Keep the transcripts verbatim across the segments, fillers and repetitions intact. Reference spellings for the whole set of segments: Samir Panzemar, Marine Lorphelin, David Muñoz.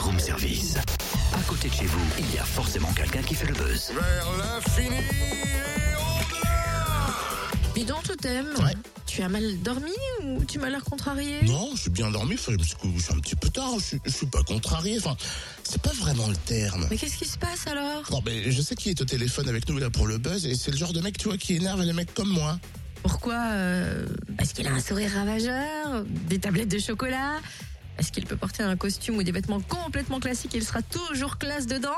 room service. À côté de chez vous, il y a forcément quelqu'un qui fait le buzz. Vers l'infini et au-delà. Dis donc, je t'aime. Ouais. Tu as mal dormi ou tu m'as l'air contrarié ? Non, je suis bien dormi. Enfin, je suis un petit peu tard. Je, je suis pas contrarié. Enfin, c'est pas vraiment le terme. Mais qu'est-ce qui se passe alors ? Non, mais je sais qui est au téléphone avec nous là pour le buzz et c'est le genre de mec, tu vois, qui énerve les mecs comme moi. Pourquoi ? euh, Parce qu'il a un sourire ravageur, des tablettes de chocolat. Est-ce qu'il peut porter un costume ou des vêtements complètement classiques et il sera toujours classe dedans ?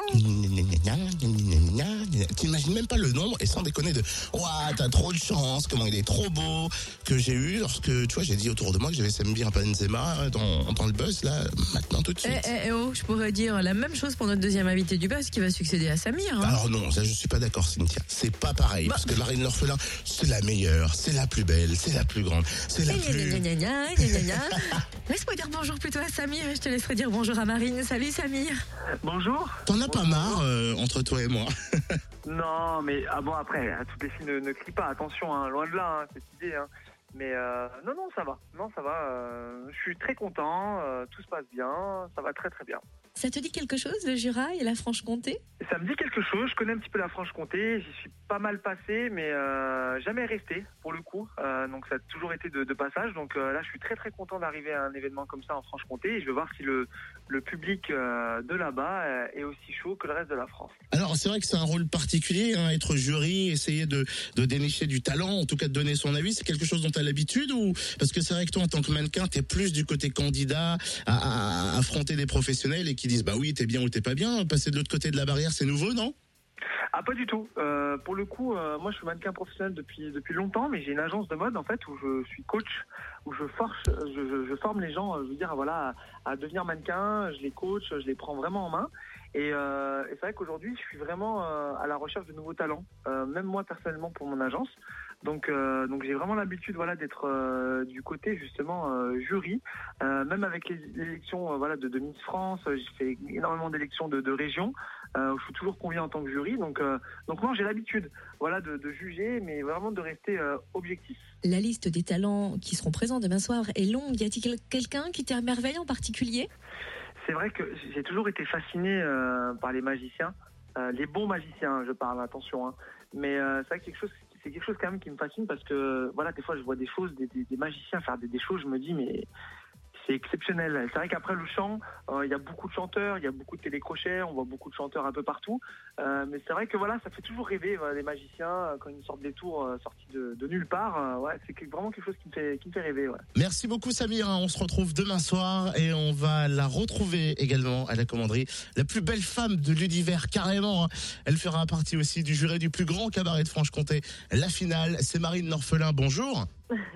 T'imagines même pas le nombre, et sans déconner de « Ouah, t'as trop de chance, comment il est trop beau !» que j'ai eu lorsque, tu vois, j'ai dit autour de moi que j'avais Samir Panzemar dans, dans le buzz, là, maintenant tout de suite. Eh, eh, eh oh, je pourrais dire la même chose pour notre deuxième invité du buzz qui va succéder à Samir. Hein. Alors non, ça, je suis pas d'accord, Cynthia. C'est pas pareil, bah, parce que Marine Lorphelin, c'est la meilleure, c'est la plus belle, c'est la plus grande, c'est la plus... Laisse-moi dire bonjour plutôt à Samir et je te laisserai dire bonjour à Marine. Salut Samir. Bonjour. T'en as pas marre euh, entre toi et moi ? Non, mais ah bon, après, toutes les filles ne, ne crient pas, attention, hein, loin de là, hein, cette idée. Hein. Mais euh, non, non, ça va, non, ça va. Euh, je suis très content, euh, tout se passe bien, ça va très très bien. Ça te dit quelque chose, le Jura et la Franche-Comté ? Ça me dit quelque chose, je connais un petit peu la Franche-Comté, j'y suis pas mal passé, mais euh, jamais resté, pour le coup. Euh, donc ça a toujours été de, de passage, donc euh, là je suis très très content d'arriver à un événement comme ça en Franche-Comté, et je vais voir si le, le public euh, de là-bas euh, est aussi chaud que le reste de la France. Alors c'est vrai que c'est un rôle particulier, hein, être jury, essayer de, de dénicher du talent, en tout cas de donner son avis, c'est quelque chose dont tu as l'habitude ou... Parce que c'est vrai que toi en tant que mannequin, tu es plus du côté candidat à, à, à affronter des professionnels et qui disent bah oui t'es bien ou t'es pas bien, passer de l'autre côté de la barrière c'est nouveau, non ? Ah pas du tout, euh, pour le coup euh, moi je suis mannequin professionnel depuis, depuis longtemps, mais j'ai une agence de mode en fait où je suis coach, où je, force, je, je, je forme les gens, je veux dire voilà, à, à devenir mannequin, je les coach, je les prends vraiment en main. Et, euh, et c'est vrai qu'aujourd'hui, je suis vraiment euh, à la recherche de nouveaux talents, euh, même moi personnellement pour mon agence. Donc, euh, donc j'ai vraiment l'habitude, voilà, d'être euh, du côté justement euh, jury. Euh, même avec les élections, euh, voilà, de, de Miss France, j'ai fait énormément d'élections de, de région. Euh, où je suis toujours convié en tant que jury. Donc, euh, donc moi, j'ai l'habitude, voilà, de, de juger, mais vraiment de rester euh, objectif. La liste des talents qui seront présents demain soir est longue. Y a-t-il quelqu'un qui t'émerveille en particulier ? C'est vrai que j'ai toujours été fasciné euh, par les magiciens, euh, les bons magiciens, je parle, attention. Hein. Mais euh, c'est vrai que quelque chose, c'est quelque chose quand même qui me fascine parce que voilà, des fois je vois des choses, des, des, des magiciens faire des, des choses, je me dis mais c'est exceptionnel. C'est vrai qu'après le chant, euh, il y a beaucoup de chanteurs, il y a beaucoup de télécrochets, on voit beaucoup de chanteurs un peu partout. Euh, mais c'est vrai que voilà, ça fait toujours rêver voilà, les magiciens quand ils sortent des tours euh, sortis de, de nulle part. Euh, ouais, c'est vraiment quelque chose qui me fait, qui me fait rêver. Ouais. Merci beaucoup Samir, on se retrouve demain soir et on va la retrouver également à la commanderie. La plus belle femme de l'univers, carrément. Hein. Elle fera partie aussi du jury du plus grand cabaret de Franche-Comté. La finale, c'est Marine Lorphelin. Bonjour.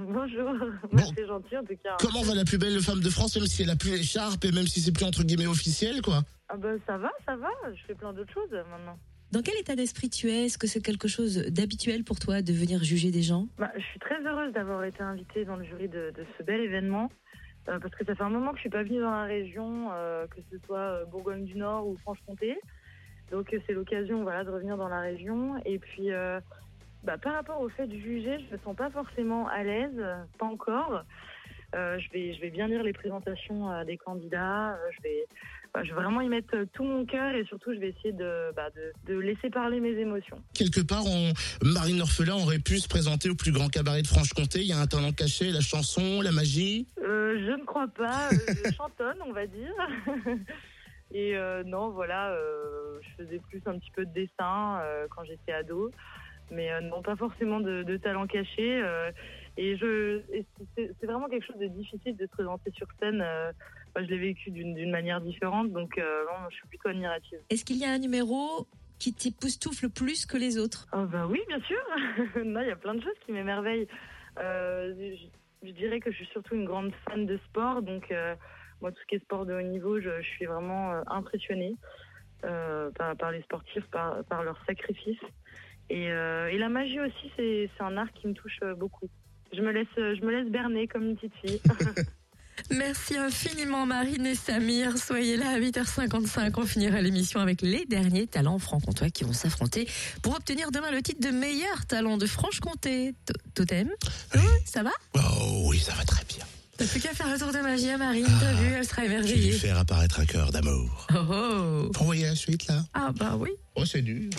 Bonjour, bon. C'est gentil en tout cas. Comment va la plus belle femme de France, même si elle a plus l'écharpe et même si c'est plus entre guillemets officiel quoi ? Ah ben ça va, ça va, je fais plein d'autres choses maintenant. Dans quel état d'esprit tu es ? Est-ce que c'est quelque chose d'habituel pour toi de venir juger des gens ? Bah, je suis très heureuse d'avoir été invitée dans le jury de, de ce bel événement euh, parce que ça fait un moment que je suis pas venue dans la région, euh, que ce soit Bourgogne du Nord ou Franche-Comté. Donc c'est l'occasion voilà, de revenir dans la région et puis... Euh, Bah, par rapport au fait de juger, je me sens pas forcément à l'aise, pas encore. Euh, je vais, je vais bien lire les présentations euh, des candidats. Euh, je vais, bah, je vais vraiment y mettre tout mon cœur et surtout, je vais essayer de, bah, de, de laisser parler mes émotions. Quelque part, on, Marine Lorphelin aurait pu se présenter au plus grand cabaret de Franche-Comté. Il y a un talent caché, la chanson, la magie. Euh, je ne crois pas. Je chantonne, on va dire. Et euh, non, voilà, euh, je faisais plus un petit peu de dessin euh, quand j'étais ado. Mais euh, non, pas forcément de, de talent caché. Euh, et je, et c'est, c'est vraiment quelque chose de difficile de se présenter sur scène. Euh, moi, je l'ai vécu d'une, d'une manière différente, donc euh, non, je suis plutôt admirative. Est-ce qu'il y a un numéro qui t'époustoufle plus que les autres ? Oh bah oui, bien sûr. Non, il y a plein de choses qui m'émerveillent. Euh, je, je dirais que je suis surtout une grande fan de sport, donc euh, moi, tout ce qui est sport de haut niveau, je, je suis vraiment euh, impressionnée euh, par, par les sportifs, par, par leurs sacrifices. Et, euh, et la magie aussi, c'est, c'est un art qui me touche beaucoup. Je me laisse, je me laisse berner comme une petite fille. Merci infiniment Marine et Samir. Soyez là à huit heures cinquante-cinq. On finira l'émission avec les derniers talents franc-comtois qui vont s'affronter pour obtenir demain le titre de meilleur talent de Franche-Comté. Totem, oui. Ça va ? Oh oui, ça va très bien. T'as plus qu'à faire un tour de magie à Marine, ah, t'as vu, elle sera émerveillée. Tu lui faire apparaître un cœur d'amour. Oh oh. Pour envoyer la suite, là. Ah bah oui. Oh, c'est dur.